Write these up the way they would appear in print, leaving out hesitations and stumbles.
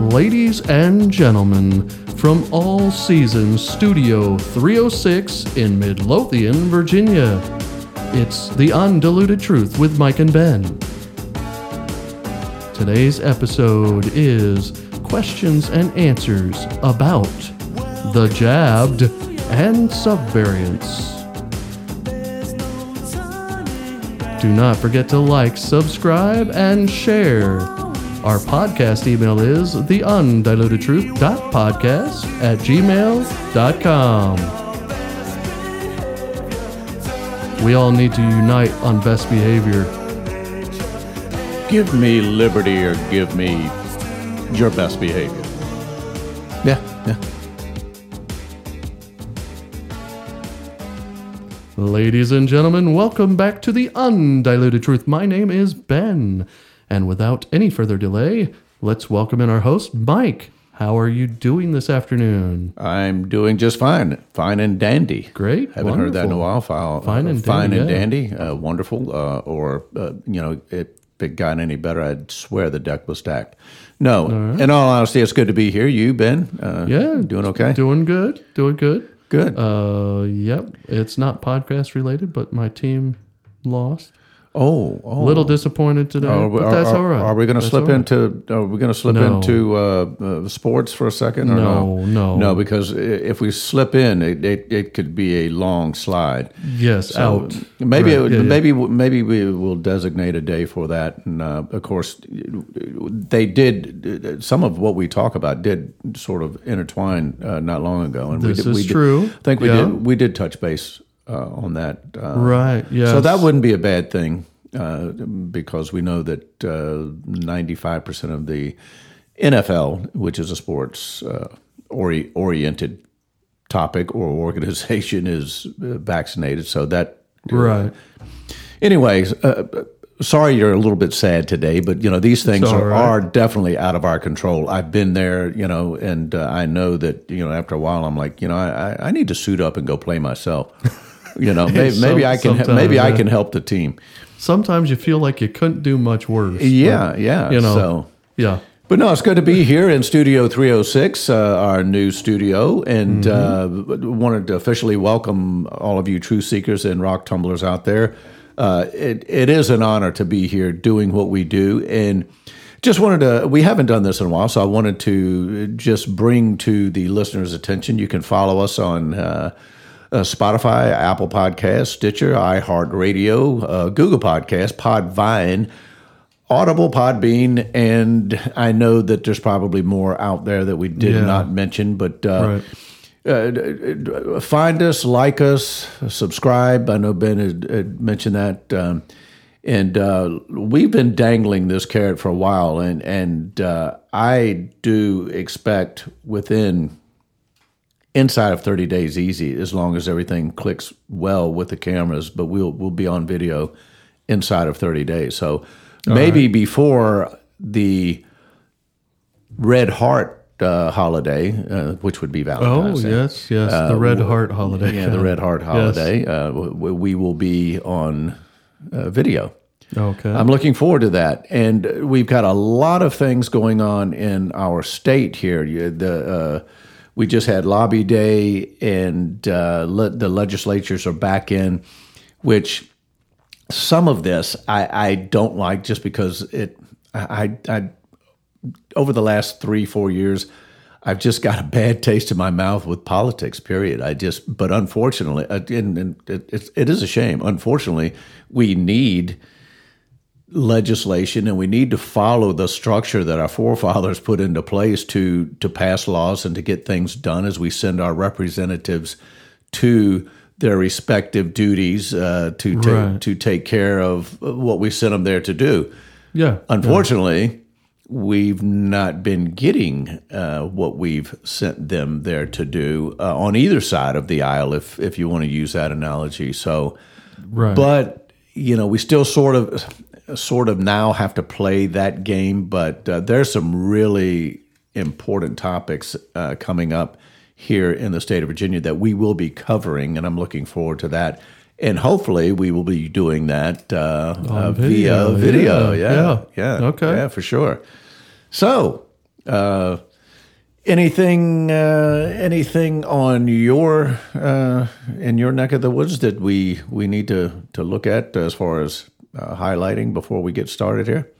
Ladies and gentlemen, from All Seasons Studio 306 in Midlothian, Virginia, it's The Undiluted Truth with Mike and Ben. Today's episode is questions and answers about the jabbed and subvariants. Do not forget to like, subscribe, and share. Our podcast email is theundilutedtruth.podcast@gmail.com. We all need to unite on best behavior. Give me liberty or give me your best behavior. Yeah. Ladies and gentlemen, welcome back to The Undiluted Truth. My name is Ben, and without any further delay, let's welcome in our host, Mike. How are you doing this afternoon? I'm doing just fine. Fine and dandy. Great. Haven't wonderful. Heard that in a while. Fine and dandy. Wonderful. If it got any better, I'd swear the deck was stacked. No. All right. In all honesty, it's good to be here. You, Ben? Yeah. Doing okay? Doing good. Good. Yep. It's not podcast related, but my team lost. Oh. Little disappointed today. But that's all right. Are we going to slip into sports for a second? Or no. No, because if we slip in, it could be a long slide. Yes. So out. Maybe we will designate a day for that. And of course, they did. Some of what we talk about did sort of intertwine not long ago. And this is true. I think we did touch base on that. Right, yes. So that wouldn't be a bad thing because we know that 95% of the NFL, which is a sports oriented topic or organization, is vaccinated. So that... Right. Anyways... Sorry you're a little bit sad today, but, these things are definitely out of our control. I've been there, and I know that, after a while I'm like, I need to suit up and go play myself. Maybe I can help the team. Sometimes you feel like you couldn't do much worse. Yeah. Yeah. But no, it's good to be here in Studio 306, our new studio, and wanted to officially welcome all of you truth seekers and rock tumblers out there. It is an honor to be here doing what we do, and just wanted to, we haven't done this in a while, so I wanted to just bring to the listeners' attention, you can follow us on Spotify, Apple Podcasts, Stitcher, iHeartRadio, Google Podcasts, Podvine, Audible, Podbean, and I know that there's probably more out there that we did not mention, but... Right. Find us, like us, subscribe. I know Ben had mentioned that. And we've been dangling this carrot for a while. And I do expect inside of 30 days easy, as long as everything clicks well with the cameras, but we'll be on video inside of 30 days. So maybe before the Red Heart holiday, which would be Valentine's Day. Oh, yes. The Red Heart holiday. Yeah, the Red Heart holiday. Yes. We will be on video. Okay. I'm looking forward to that. And we've got a lot of things going on in our state here. We just had Lobby Day, and the legislatures are back in, which some of this I don't like just because it... over the last 3-4 years, I've just got a bad taste in my mouth with politics, period. But unfortunately, and it is a shame. Unfortunately, we need legislation and we need to follow the structure that our forefathers put into place to pass laws and to get things done as we send our representatives to their respective duties to take care of what we sent them there to do. Yeah. Unfortunately... Yeah. We've not been getting what we've sent them there to do on either side of the aisle, if you want to use that analogy. So, but we still sort of now have to play that game. But there's some really important topics coming up here in the state of Virginia that we will be covering, and I'm looking forward to that. And hopefully we will be doing that via video. Yeah. Okay. Yeah, for sure. So Anything on your in your neck of the woods that we need to look at as far as highlighting before we get started here?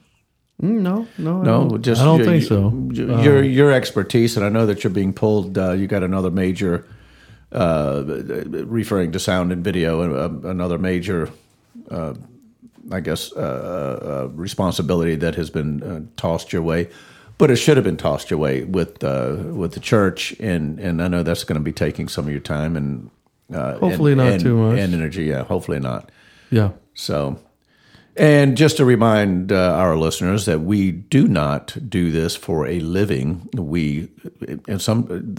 No, I don't think so. Your expertise, and I know that you're being pulled. You got another major, referring to sound and video, another major, responsibility that has been tossed your way. But it should have been tossed your way with the church, and I know that's going to be taking some of your time and hopefully not too much and energy. Yeah, hopefully not. Yeah. So, and just to remind our listeners that we do not do this for a living. There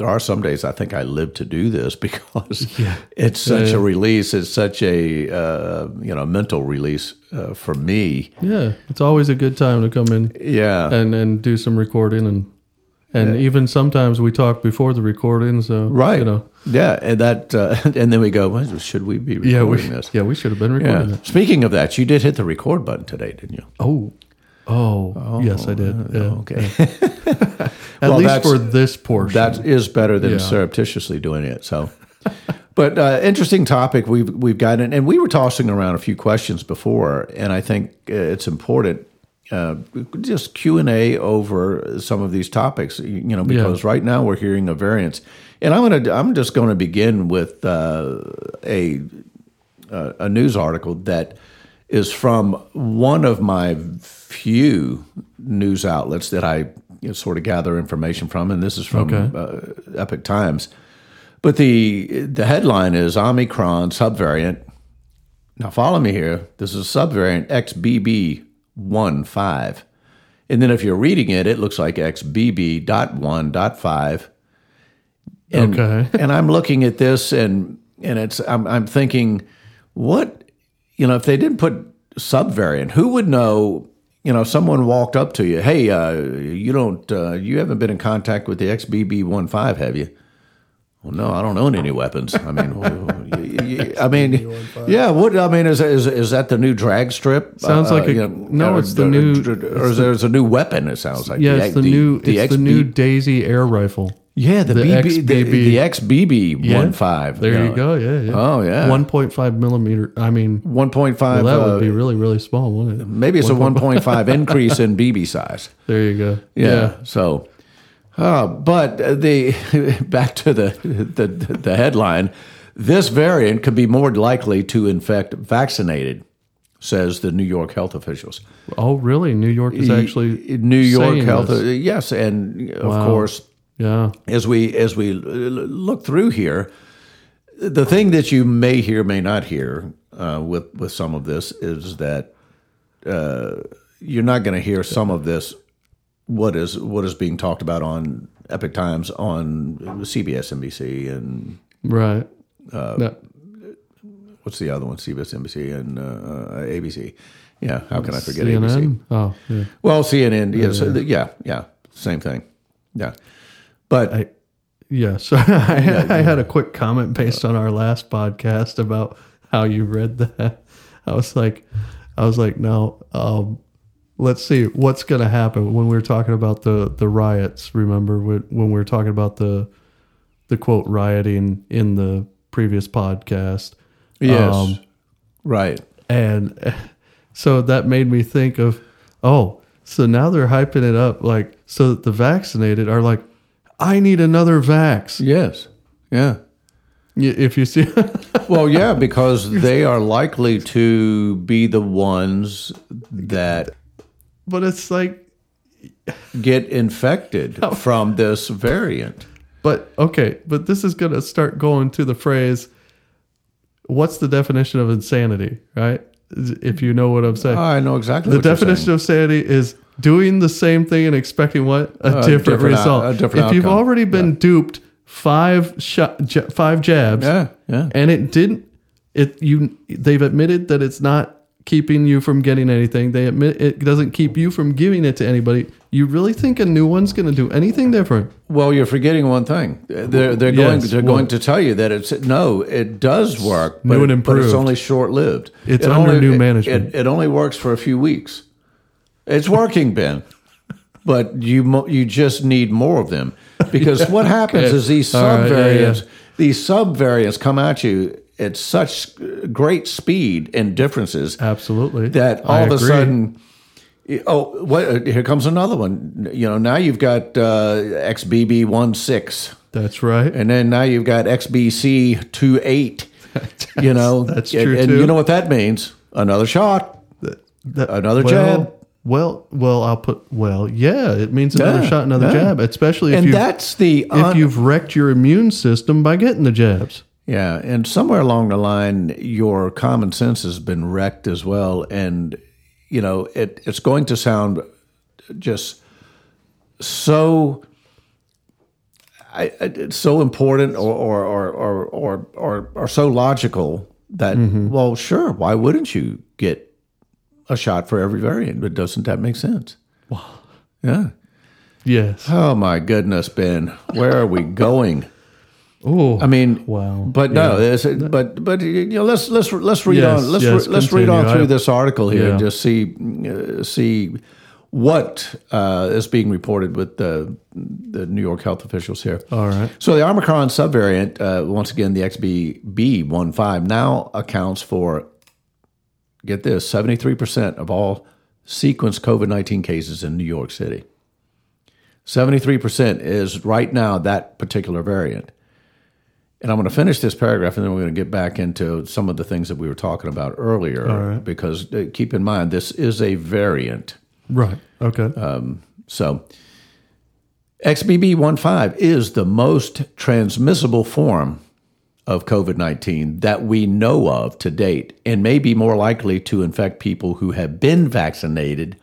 are some days I think I live to do this because it's such a release. It's such a mental release for me. Yeah, it's always a good time to come in. Yeah, and do some recording and even sometimes we talk before the recording. So right, yeah, and that, and then we go, well, should we be recording this? Yeah, we should have been recording that. Speaking of that, you did hit the record button today, didn't you? Oh, yes, I did. Yeah. Okay. At least for this portion. That is better than surreptitiously doing it. So, but interesting topic we've gotten, and we were tossing around a few questions before, and I think it's important. Just Q&A over some of these topics, because right now we're hearing a variance, and I'm just going to begin with a news article that is from one of my few news outlets that I sort of gather information from, and this is from Epoch Times. But the headline is Omicron subvariant. Now follow me here. This is subvariant XBB.1.5. And then if you're reading it, it looks like XBB.1.5. And I'm looking at this and I'm thinking, what, if they didn't put subvariant, who would know, if someone walked up to you, hey, you haven't been in contact with the XBB.1.5, have you? Well, no, I don't own any weapons. I mean, yeah. What I mean is that the new drag strip? Sounds like it's the new, or there's a new weapon. It sounds like the new Daisy air rifle. Yeah, the XBB.1.5. There you go. Yeah. Oh yeah. 1.5 millimeter. I mean, 1.5. Well, that would be really really small, wouldn't it? Maybe it's 1.5 increase in BB size. There you go. Yeah. So. But back to the headline, this variant could be more likely to infect vaccinated, says the New York health officials. Oh, really? New York is actually New York health. This. Yes, and of course, as we look through here, the thing that you may hear, may not hear with some of this is that you're not going to hear some of this. What is being talked about on Epoch Times, on CBS, NBC, and right? What's the other one? CBS, NBC, and ABC. Yeah, how can I forget CNN? ABC? Oh, yeah. Well, CNN. Yeah, same thing. Yeah, but I had a quick comment based on our last podcast about how you read that. I was like, no. Let's see what's going to happen when we were talking about the riots. Remember when we were talking about the quote rioting in the previous podcast? Yes, right. And so that made me think of, so now they're hyping it up like so that the vaccinated are like, I need another vax. Yes, yeah. If you see, because they are likely to be the ones that. But it's like get infected from this variant. But this is going to start going to the phrase, what's the definition of insanity, right? If you know what I'm saying. I know exactly what you're saying. The definition of sanity is doing the same thing and expecting what? A different result. If you've already been duped five jabs and it didn't, they've admitted that it's not keeping you from getting anything. They admit it doesn't keep you from giving it to anybody. You really think a new one's going to do anything different? Well, you're forgetting one thing. They're going to tell you that it does work, but it's only short-lived. It's under new management. It only works for a few weeks. It's working, Ben. but you just need more of them, because what happens is these subvariants come at you at such great speed and differences. Absolutely. That all of a sudden, oh, what, here comes another one. You know, now you've got XBB.1.6. That's right. And then now you've got XBC.2.8. You know, that's true. And you know what that means? Another shot, another jab. It means another shot, another jab, especially if you've wrecked your immune system by getting the jabs. Yeah, and somewhere along the line, your common sense has been wrecked as well. And, you know, it's going to sound just so so important or so logical that, well, sure, why wouldn't you get a shot for every variant, but doesn't that make sense? Wow. Yeah. Yes. Oh my goodness, Ben, where are we going? Oh, I mean, wow. But no, but you know, let's read on. Let's read on through this article here and just see what is being reported with the New York health officials here. All right. So the Omicron subvariant, once again, the XBB.1.5 now accounts for, get this, 73% of all sequenced COVID-19 cases in New York City. 73% is right now that particular variant. And I'm going to finish this paragraph, and then we're going to get back into some of the things that we were talking about earlier, because keep in mind, this is a variant. Right, okay. So XBB.1.5 is the most transmissible form of COVID-19 that we know of to date, and may be more likely to infect people who have been vaccinated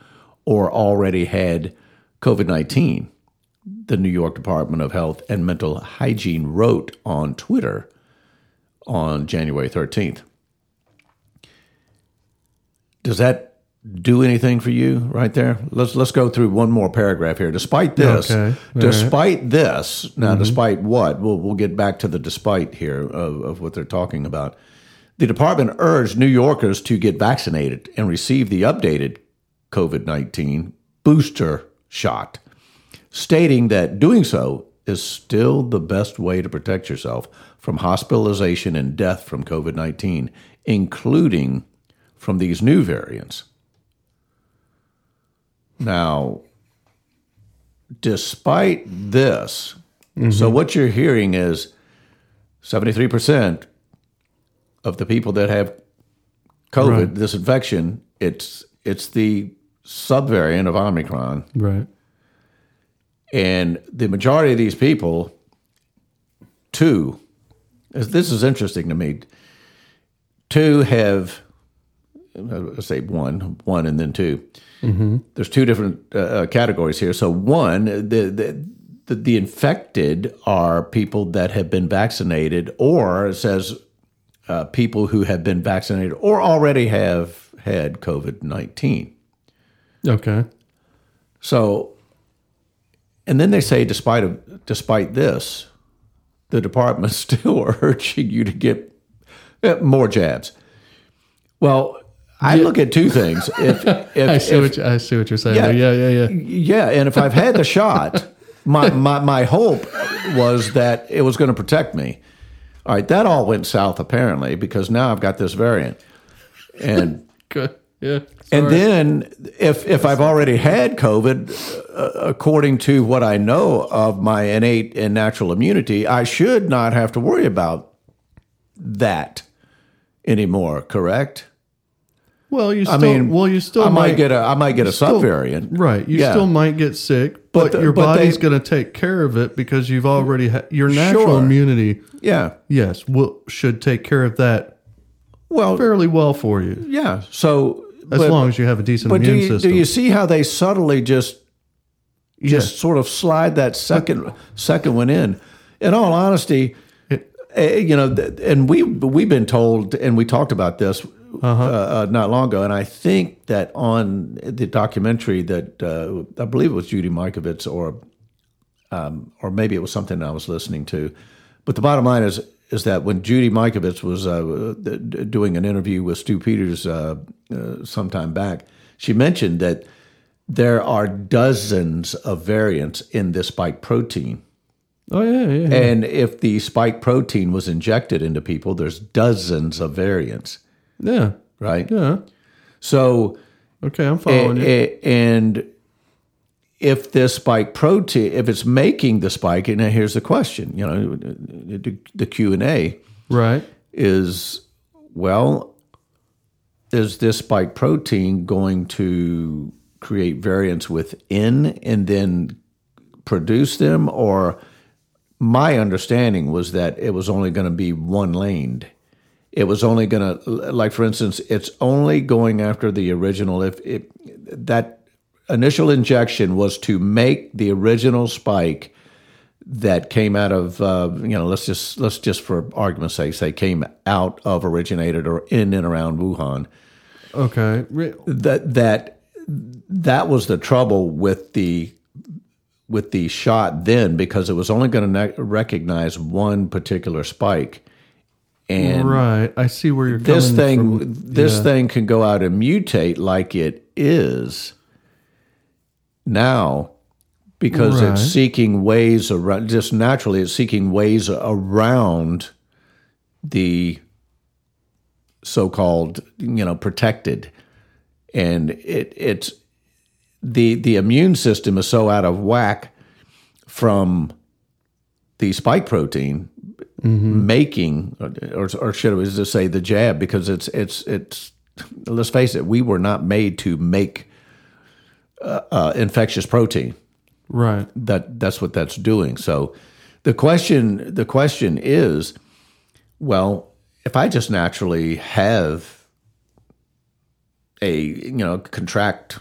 or already had COVID-19, the New York Department of Health and Mental Hygiene wrote on Twitter on January 13th. Does that do anything for you right there? Let's go through one more paragraph here. Despite this, despite what? We'll get back to the despite here of what they're talking about. The department urged New Yorkers to get vaccinated and receive the updated COVID-19 booster shot, stating that doing so is still the best way to protect yourself from hospitalization and death from COVID-19, including from these new variants. Now, despite this, so what you're hearing is 73% of the people that have COVID, this infection, it's the subvariant of Omicron. Right. And the majority of these people, this is interesting to me, one and then two. Mm-hmm. There's two different categories here. So one, the infected are people that have been vaccinated, or it says people who have been vaccinated or already have had COVID-19. Okay. So, and then they say, despite this, the department's still urging you to get more jabs. Well, I look at two things. I see what you're saying. Yeah, and if I've had the shot, my hope was that it was going to protect me. All right, that all went south apparently, because now I've got this variant. And good. Yeah. Sorry. And then if I've already had COVID, according to what I know of my innate and natural immunity, I should not have to worry about that anymore, correct? Well, I might get a subvariant. Right. You still might get sick, but your body's going to take care of it, because you've already your natural immunity. Yeah. Yes, should take care of that. Well, fairly well for you. Yeah. So as long as you have a decent immune system. Do you see how they subtly just sort of slide that second one in? In all honesty, you know, and we've been told, and we talked about this not long ago, and I think that on the documentary that I believe it was Judy Mikovits, or maybe it was something I was listening to, but the bottom line is that when Judy Mikovits was doing an interview with Stu Peters sometime back, she mentioned that there are dozens of variants in this spike protein. Oh, yeah. And if the spike protein was injected into people, there's dozens of variants. Yeah. Right? Yeah. So... Okay, I'm following you. And if this spike protein, if it's making the spike, and here's the question, you know, the Q&A right. is, well, is this spike protein going to create variants within and then produce them? Or my understanding was that it was only going to be one-laned. It was only going to, like, for instance, it's only going after the original. If it, that initial injection was to make the original spike that came out of, let's just for argument's sake, say came out of, originated, or in and around Wuhan. Okay. That was the trouble with the shot then, because it was only going to recognize one particular spike. And right, I see where you're coming from. This thing can go out and mutate like it is now, because right. it's seeking ways around. Just naturally, it's seeking ways around the so-called, protected, and it's the immune system is so out of whack from the spike protein. Mm-hmm. Making, or should we just say the jab? Because it's. Let's face it, we were not made to make infectious protein. Right. That's what that's doing. So, the question is, well, if I just naturally have contract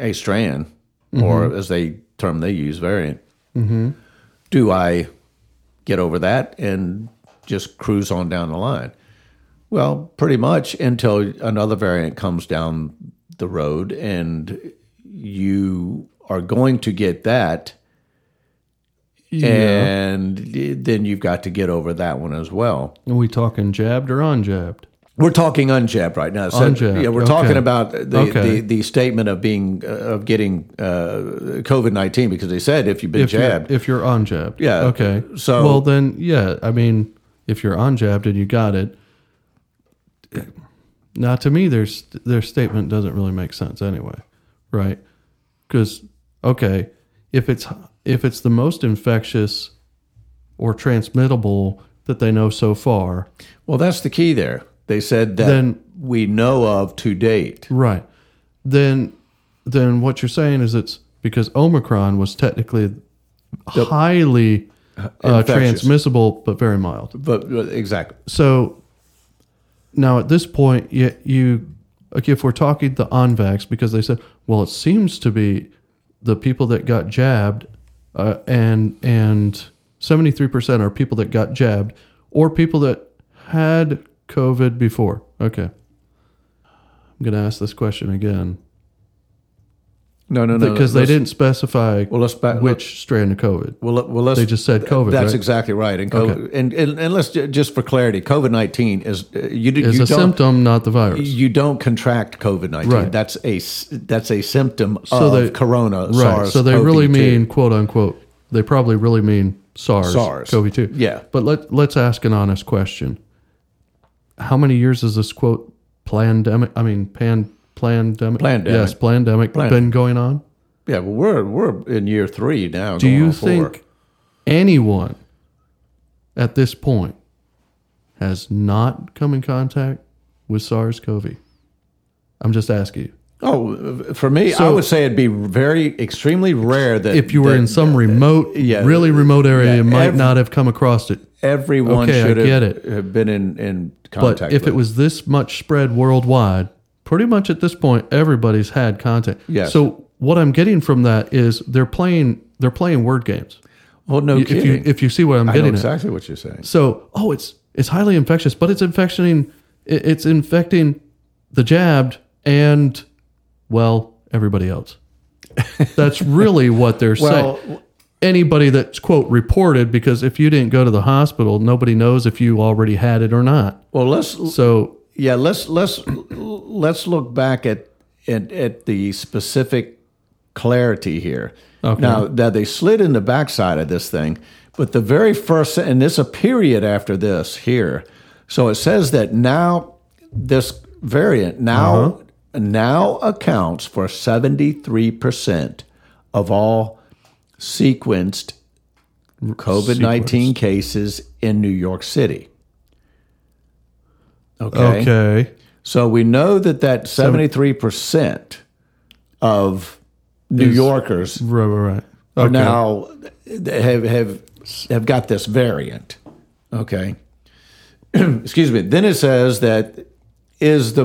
a strand, mm-hmm. or as they use variant, mm-hmm. do I get over that and just cruise on down the line? Well, pretty much until another variant comes down the road, and you are going to get that, yeah. and then you've got to get over that one as well. Are we talking jabbed or unjabbed? We're talking unjabbed right now. So, unjabbed. Yeah, we're okay. talking about the statement of getting COVID-19, because they said if you've been jabbed. If you're unjabbed. Yeah. Okay. So well then, yeah. I mean, if you're unjabbed and you got it, now to me, their statement doesn't really make sense anyway, right? Because okay, if it's the most infectious or transmittable that they know so far, well, that's the key there. They said that then, we know of to date. Right. Then what you're saying is it's because Omicron was technically highly transmissible, but very mild. But exactly. So now at this point, if we're talking the unvax, because they said, well, it seems to be the people that got jabbed, and 73% are people that got jabbed or people that had COVID before. Okay. I'm going to ask this question again. No. Because they didn't specify which strand of COVID. They just said COVID. That's right? Exactly right. And COVID, okay. and let's just for clarity, COVID-19 is a symptom, not the virus. You don't contract COVID-19. Right. That's a symptom of corona. Right. SARS, so they COVID-2. Really mean quote unquote. They probably really mean SARS. COVID-2. Yeah. But let's ask an honest question. How many years has this quote pandemic? I mean, pandemic. Yes, pandemic been going on. Yeah, well, we're in year 3 now. Do you think anyone at this point has not come in contact with SARS-CoV? I'm just asking you. Oh, for me, I would say it'd be extremely rare that if you were in some remote, really remote area, you might not have come across it. Everyone should have been in contact. But if it was this much spread worldwide, pretty much at this point, everybody's had contact. Yes. So what I'm getting from that is they're playing word games. Well, no kidding. If you see what I'm getting, I know exactly what you're saying. So, it's highly infectious, but it's infecting the jabbed and. Well, everybody else. That's really what they're saying. Anybody that's, quote, reported, because if you didn't go to the hospital, nobody knows if you already had it or not. Well, let's look back at the specific clarity here. Okay. Now, that they slid in the backside of this thing, but the very first, and it's a period after this here. So it says that now this variant now accounts for 73% of all sequenced COVID-19 cases in New York City. Okay. So we know that 73% of New Yorkers right. Okay. are now have got this variant. Okay. Excuse me. Then it says that is the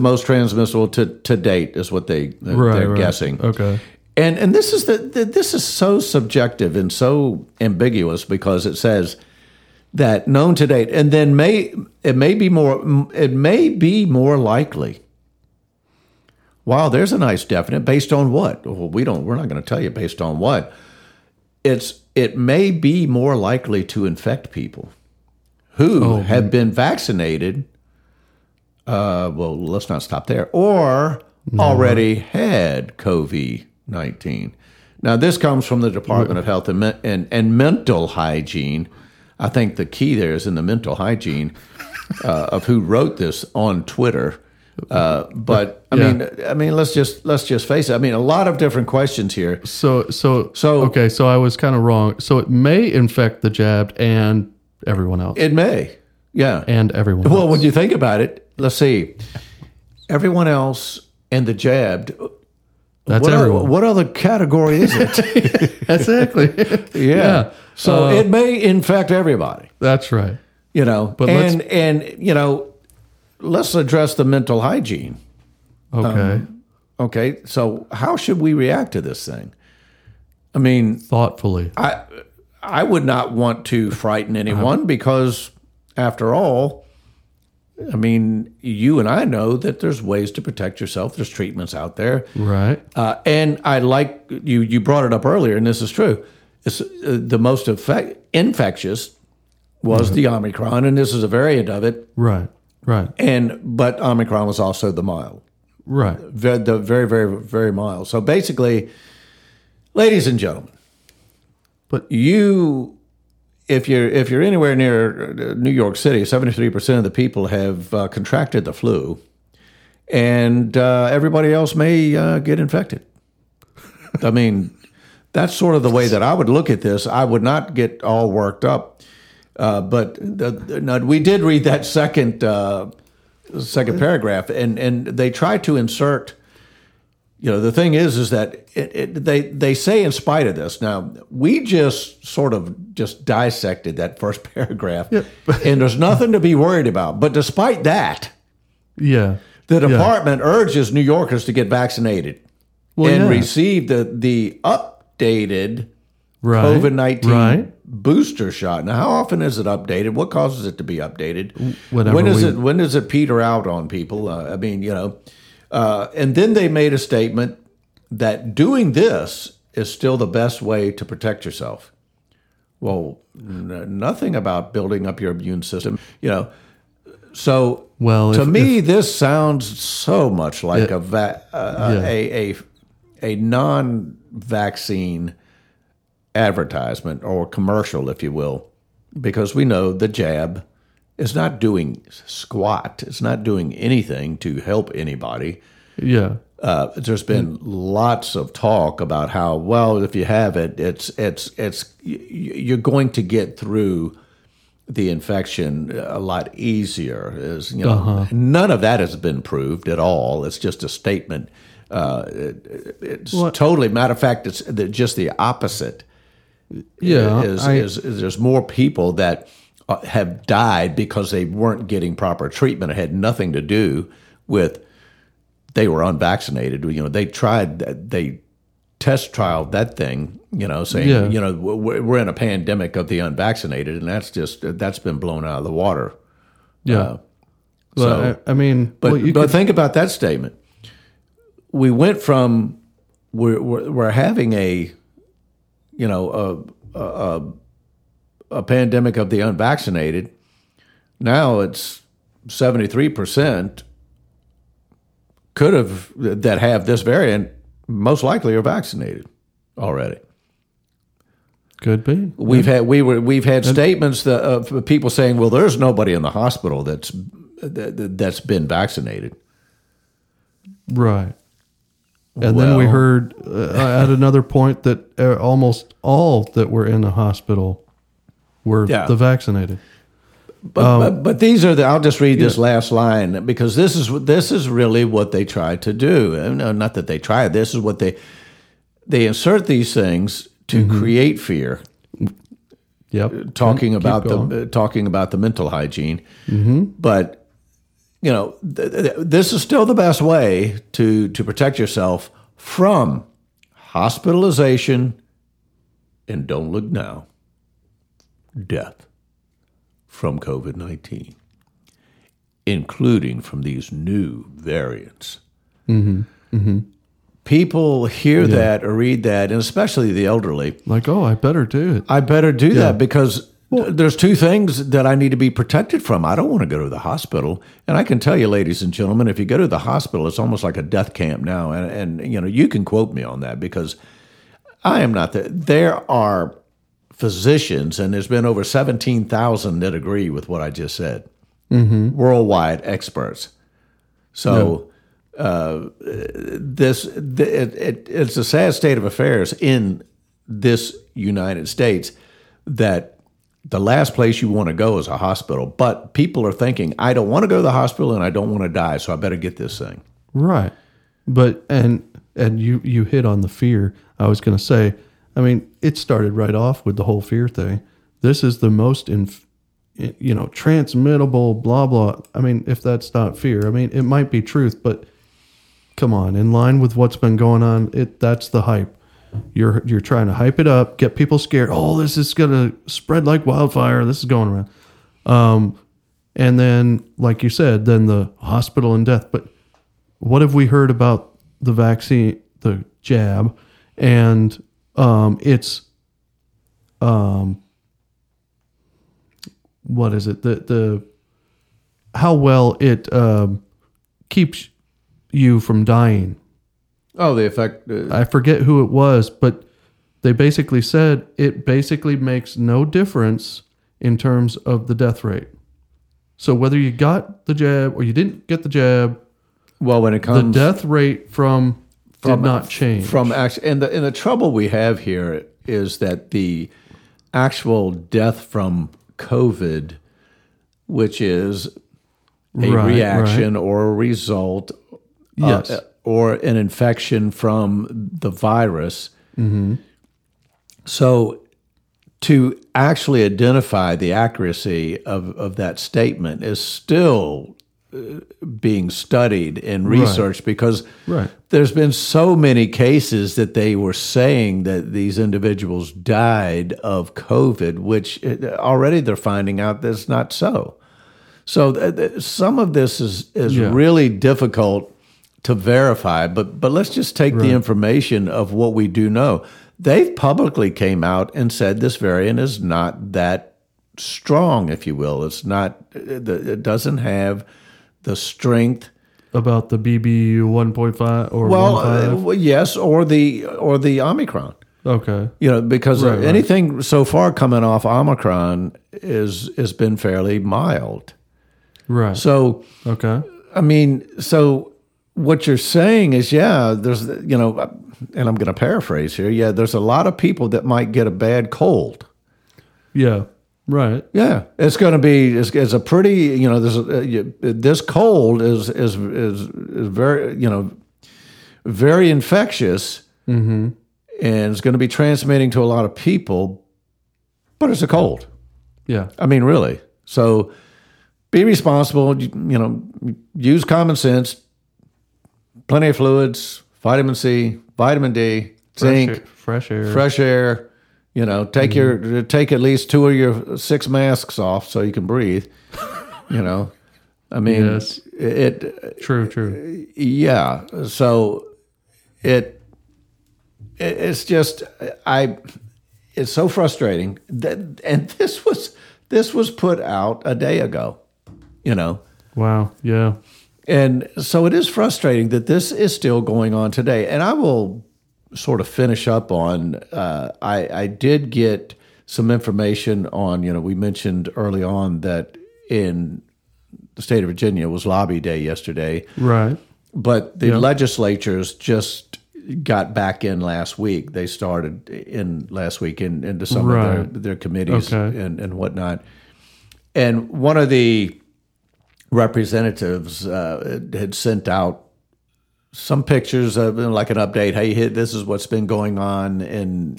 most transmissible to date is what they're guessing. Okay. And this is this is so subjective and so ambiguous because it says that known to date, and then it may be more likely. Wow, there's a nice definite. Based on what? Well, we're not going to tell you based on what. It may be more likely to infect people who have been vaccinated. Well, let's not stop there. Or already had COVID-19. Now, this comes from the Department of Health and Mental Hygiene. I think the key there is in the mental hygiene of who wrote this on Twitter. But let's just face it. I mean, a lot of different questions here. So I was kind of wrong. So it may infect the jabbed and everyone else. It may, yeah, and everyone else. Well, when you think about it, let's see, everyone else and the jabbed. That's everyone. What other category is it? Exactly. Yeah. So it may infect everybody. That's right. You know, but let's address the mental hygiene. Okay. Okay. So how should we react to this thing? I mean, thoughtfully. I would not want to frighten anyone because, after all, I mean, you and I know that there's ways to protect yourself. There's treatments out there. Right. And I like you brought it up earlier, and this is true. It's the most infectious was the Omicron, and this is a variant of it. Right. But Omicron was also the mild. Right. The very, very, very mild. So basically, ladies and gentlemen, but if you're anywhere near New York City, 73% of the people have contracted the flu, and everybody else may get infected. I mean, that's sort of the way that I would look at this. I would not get all worked up, but we did read that second paragraph, and they try to insert. You know, the thing is that they say in spite of this. Now, we just sort of just dissected that first paragraph, and there's nothing to be worried about. But despite that, the department urges New Yorkers to get vaccinated and receive the updated COVID-19 booster shot. Now, how often is it updated? What causes it to be updated? When does it peter out on people? I mean, you know. And then they made a statement that doing this is still the best way to protect yourself. Well, nothing about building up your immune system, you know. So, this sounds so much like a non-vaccine advertisement or commercial, if you will, because we know the jab. It's not doing squat. It's not doing anything to help anybody. Yeah. There's been lots of talk about how, well, if you have it, it's you're going to get through the infection a lot easier. Is you know none of that has been proved at all. It's just a statement. It's totally matter of fact. It's just the opposite. Yeah. There's more people that have died because they weren't getting proper treatment. It had nothing to do with they were unvaccinated. You know, they test trialed that thing. You know, saying you know we're in a pandemic of the unvaccinated, and that's been blown out of the water. Yeah. Think about that statement. We went from we're having a pandemic of the unvaccinated. Now it's 73% that have this variant most likely are vaccinated already. Could be. We've had statements of people saying, "Well, there's nobody in the hospital that's been vaccinated." Right. And well, then we heard at another point that almost all that were in the hospital were the vaccinated. But these are the. I'll just read this last line because this is really what they try to do. No, not that they try. This is what they insert these things to create fear. Yep. Talking about the mental hygiene, but you know this is still the best way to protect yourself from hospitalization, and don't look now, death from COVID-19, including from these new variants. People hear that or read that, and especially the elderly. Like, oh, I better do it. I better do that because there's two things that I need to be protected from. I don't want to go to the hospital. And I can tell you, ladies and gentlemen, if you go to the hospital, it's almost like a death camp now. And you know, you can quote me on that because I am not there. There are physicians, and there's been over 17,000 that agree with what I just said, worldwide experts. So it's a sad state of affairs in this United States that the last place you want to go is a hospital. But people are thinking, I don't want to go to the hospital and I don't want to die, so I better get this thing. Right. But and you hit on the fear. I was going to say, I mean, it started right off with the whole fear thing. This is the most, transmittable, blah, blah. I mean, if that's not fear, I mean, it might be truth, but come on, in line with what's been going on, that's the hype. You're trying to hype it up, get people scared. Oh, this is going to spread like wildfire. This is going around. And then, like you said, then the hospital and death. But what have we heard about the vaccine, the jab, and... what is it? The how well it keeps you from dying. Oh, the effect. I forget who it was, but they basically said it basically makes no difference in terms of the death rate. So whether you got the jab or you didn't get the jab, well, when it comes, the death rate did not change. And the trouble we have here is that the actual death from COVID, which is a reaction or a result or an infection from the virus. So to actually identify the accuracy of that statement is still being studied and researched because there's been so many cases that they were saying that these individuals died of COVID, which already they're finding out that's not so. So some of this is really difficult to verify, but let's just take the information of what we do know. They've publicly came out and said this variant is not that strong, if you will. It doesn't have the strength about the XBB.1.5 or 1.5? Yes, or the Omicron. Okay, because anything so far coming off Omicron has been fairly mild. Right. So okay, I mean, so what you're saying is, there's and I'm going to paraphrase here. Yeah, there's a lot of people that might get a bad cold. Yeah. Right. Yeah, it's going to be. It's a pretty. This cold is very very infectious, and it's going to be transmitting to a lot of people. But it's a cold. Yeah. I mean, really. So, be responsible. Use common sense. Plenty of fluids, vitamin C, vitamin D, zinc, fresh air. Take take at least two of your six masks off so you can breathe. I mean, yes. True. Yeah. So it's just it's so frustrating that, and this was put out a day ago. Wow. Yeah. And so it is frustrating that this is still going on today. And I will sort of finish up on, I did get some information on, you know, we mentioned early on that in the state of Virginia was lobby day yesterday. Right. But the legislatures just got back in last week. They started in last week into some of their committees and whatnot. And one of the representatives had sent out some pictures of, you know, like an update. Hey, this is what's been going on in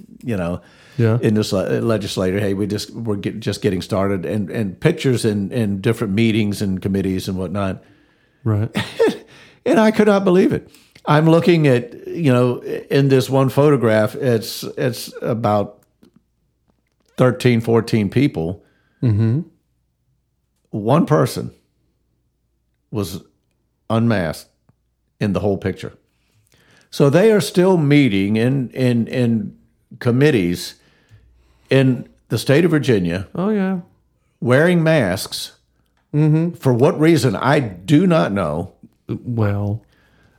this legislature. Hey, we're just getting started, and pictures in different meetings and committees and whatnot. Right. And I could not believe it. I'm looking at, in this one photograph, it's about 13, 14 people. Mm-hmm. One person was unmasked in the whole picture. So they are still meeting in committees in the state of Virginia. Oh, yeah. Wearing masks. Mm-hmm. For what reason, I do not know. Well,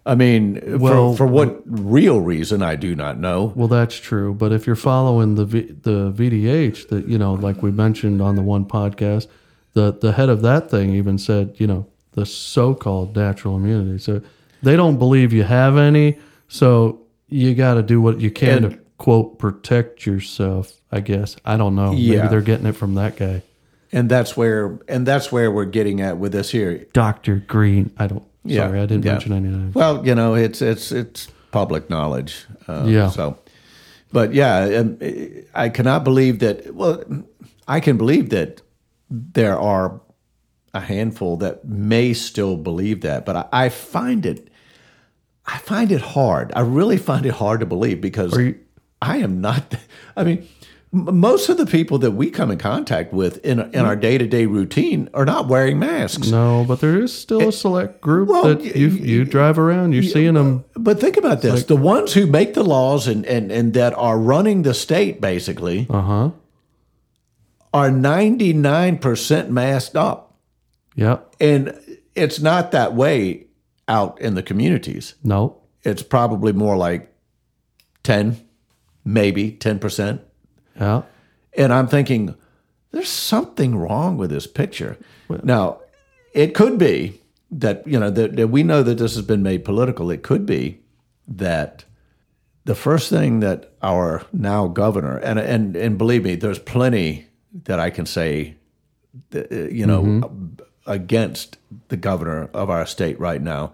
I mean, for what real reason, I do not know. Well, that's true. But if you're following the VDH, that, like we mentioned on the one podcast, the head of that thing even said, the so-called natural immunity. So they don't believe you have any. So you got to do what you can to, quote, protect yourself, I guess. I don't know. Yeah. Maybe they're getting it from that guy. And that's where we're getting at with this here. Dr. Green, Sorry, I didn't mention any names. Well, it's public knowledge. I cannot believe that. Well, I can believe that there are a handful that may still believe that, but I find it hard. I really find it hard to believe because I am not. I mean, most of the people that we come in contact with in our day-to-day routine are not wearing masks. No, but there is still a select group that you drive around, you're seeing them. But think about this. The ones who make the laws and that are running the state, basically, are 99% masked up. Yep. And it's not that way out in the communities. No. It's probably more like 10, maybe 10%. Yeah. And I'm thinking, there's something wrong with this picture. Well, now, it could be that, that we know that this has been made political. It could be that the first thing that our now governor, and believe me, there's plenty that I can say, against the governor of our state right now,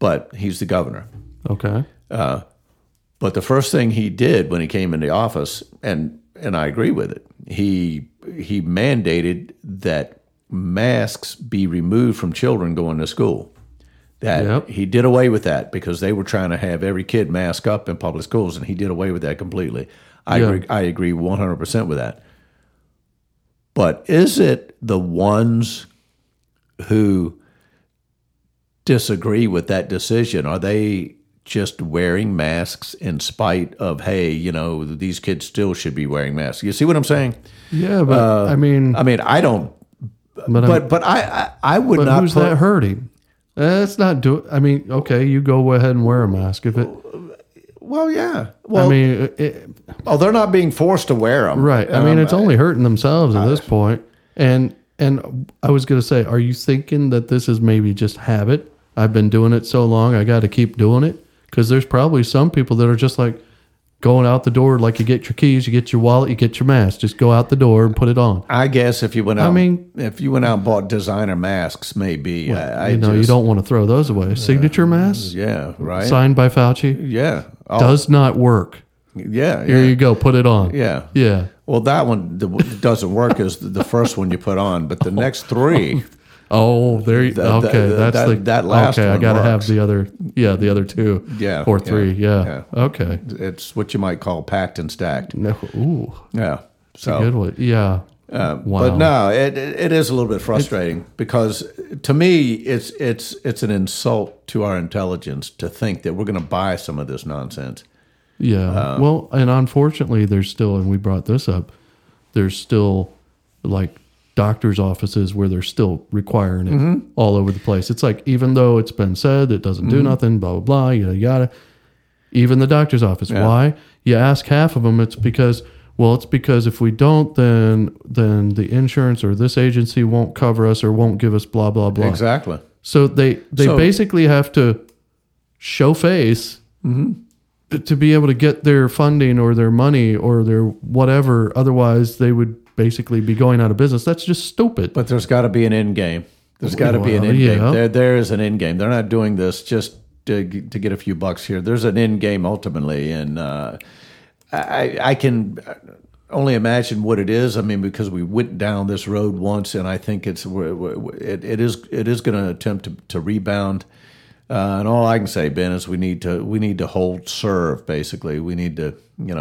but he's the governor. Okay. But the first thing he did when he came into office, and I agree with it, he mandated that masks be removed from children going to school. He did away with that because they were trying to have every kid mask up in public schools, and he did away with that completely. I agree 100% with that. But is it the ones who disagree with that decision? Are they just wearing masks in spite of, hey, these kids still should be wearing masks? You see what I'm saying? Yeah, but I mean, I don't. But I would but not. Who's that hurting? That's not do. I mean, okay, you go ahead and wear a mask if it. Well, yeah. Well, I mean, they're not being forced to wear them, right? I mean, it's only hurting themselves at this point. And I was going to say, are you thinking that this is maybe just habit? I've been doing it so long, I got to keep doing it. Because there's probably some people that are just like going out the door, like you get your keys, you get your wallet, you get your mask. Just go out the door and put it on. I guess if you went out and bought designer masks, maybe. Well, you don't want to throw those away. Signature masks? Yeah, right. Signed by Fauci? Yeah. Oh. Does not work. Yeah. Here you go. Put it on. Yeah. Yeah. Well, that one doesn't work is the first one you put on, but the next three... Oh, there you go. Okay, that last one. Okay, I got to have the other two. Yeah. Or three. Yeah. Okay. It's what you might call packed and stacked. No. Ooh. Yeah. So that's a good one. Yeah. Wow. But no, it is a little bit frustrating because to me it's an insult to our intelligence to think that we're going to buy some of this nonsense. Yeah. Well, and unfortunately there's still, and we brought this up, there's still like doctor's offices where they're still requiring it all over the place. It's like, even though it's been said it doesn't do nothing, blah, blah, blah, yada, yada. Even the doctor's office. Yeah. Why? You ask half of them, it's because, well, it's because if we don't, then the insurance or this agency won't cover us or won't give us blah, blah, blah. Exactly. So they basically have to show face to be able to get their funding or their money or their whatever. Otherwise, they would basically be going out of business. That's just stupid. But there's got to be an end game. There's got to be an end game. There is an end game. They're not doing this just to get a few bucks here. There's an end game ultimately, and I can only imagine what it is. I mean, because we went down this road once, and I think it is going to attempt to rebound. And all I can say, Ben, is we need to hold serve. Basically, we need to we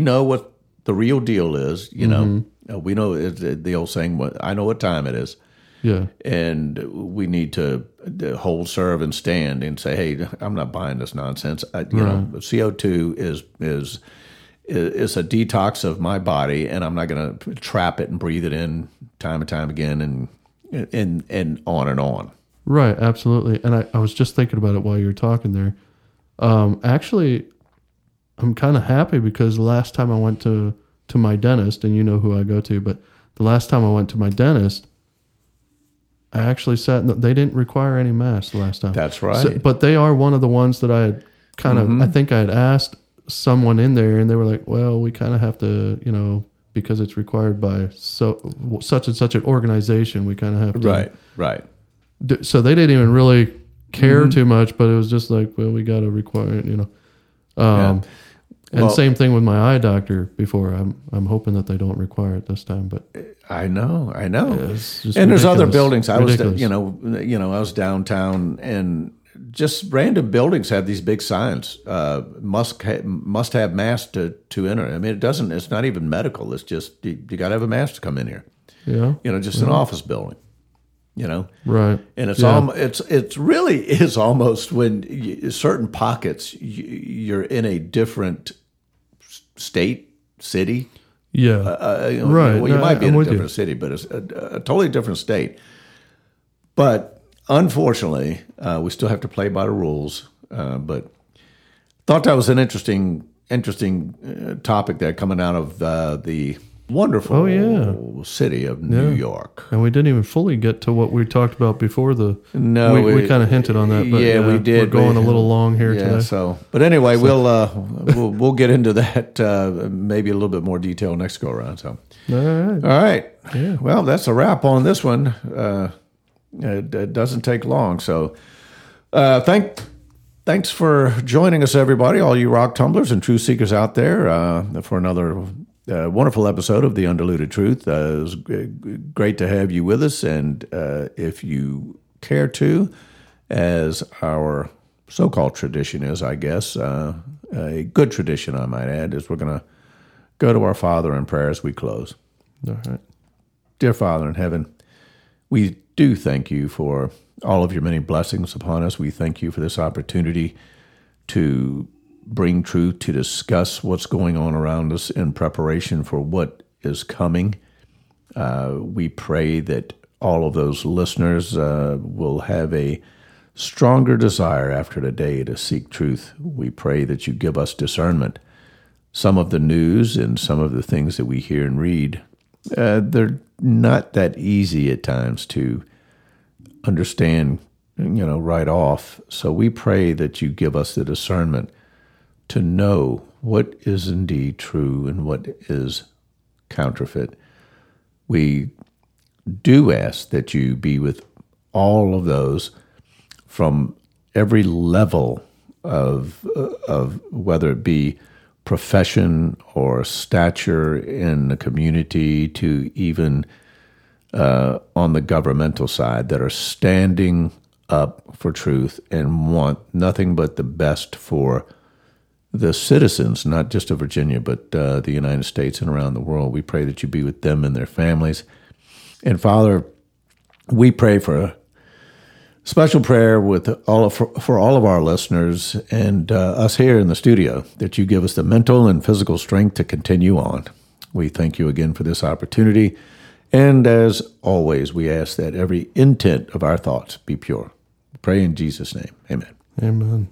know what the real deal is. You know, we know the old saying. I know what time it is. Yeah, and we need to hold serve and stand and say, hey, I'm not buying this nonsense. You know, CO2 is a detox of my body, and I'm not going to trap it and breathe it in time and time again and on and on. Right, absolutely. And I was just thinking about it while you were talking there. Actually, I'm kind of happy because the last time I went to my dentist, and you know who I go to, but the last time I went to my dentist, I actually they didn't require any masks the last time. That's right. So, but they are one of the ones that I had kind of, I think I had asked someone in there, and they were like, well, we kind of have to, you know, because it's required by such and such an organization, we kind of have to. Right. So they didn't even really care too much, but it was just like, well, we got to require it, you know. Yeah. Well, and same thing with my eye doctor before. I'm hoping that they don't require it this time. But I know. Yeah, and there's other buildings. I was downtown, and just random buildings have these big signs. Must have mask to enter. I mean, it doesn't. It's not even medical. It's just you got to have a mask to come in here. Yeah. You know, just an office building. You know, right? And it's it's really is almost when certain pockets you're in a different state, city. Yeah, right. Well, you might be in a different city, but it's a totally different state. But unfortunately, we still have to play by the rules. But thought that was an interesting topic there coming out of the wonderful city of New York. And we didn't even fully get to what we talked about before the... No. We kind of hinted on that, but we did. We're going a little long here today. So, but anyway, we'll get into that maybe a little bit more detail next go around. So, all right. Yeah. Well, that's a wrap on this one. It doesn't take long. So, thanks for joining us, everybody, all you rock tumblers and truth seekers out there, for another wonderful episode of The Undiluted Truth. It was great to have you with us. And if you care to, as our so-called tradition is, I guess, a good tradition, I might add, is we're going to go to our Father in prayer as we close. All right. Dear Father in heaven, we do thank you for all of your many blessings upon us. We thank you for this opportunity to bring truth, to discuss what's going on around us in preparation for what is coming. We pray that all of those listeners will have a stronger desire after today to seek truth. We pray that you give us discernment. Some of the news and some of the things that we hear and read, they're not that easy at times to understand, you know, right off. So we pray that you give us the discernment to know what is indeed true and what is counterfeit. We do ask that you be with all of those from every level of whether it be profession or stature in the community to even on the governmental side that are standing up for truth and want nothing but the best for the citizens, not just of Virginia, but the United States and around the world. We pray that you be with them and their families. And Father, we pray for a special prayer for all of our listeners and us here in the studio, that you give us the mental and physical strength to continue on. We thank you again for this opportunity. And as always, we ask that every intent of our thoughts be pure. Pray in Jesus' name. Amen. Amen.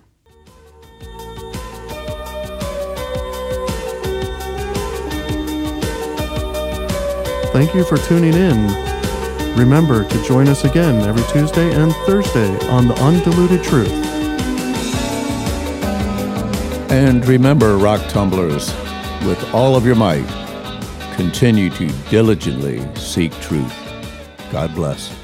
Thank you for tuning in. Remember to join us again every Tuesday and Thursday on The Undiluted Truth. And remember, rock tumblers, with all of your might, continue to diligently seek truth. God bless.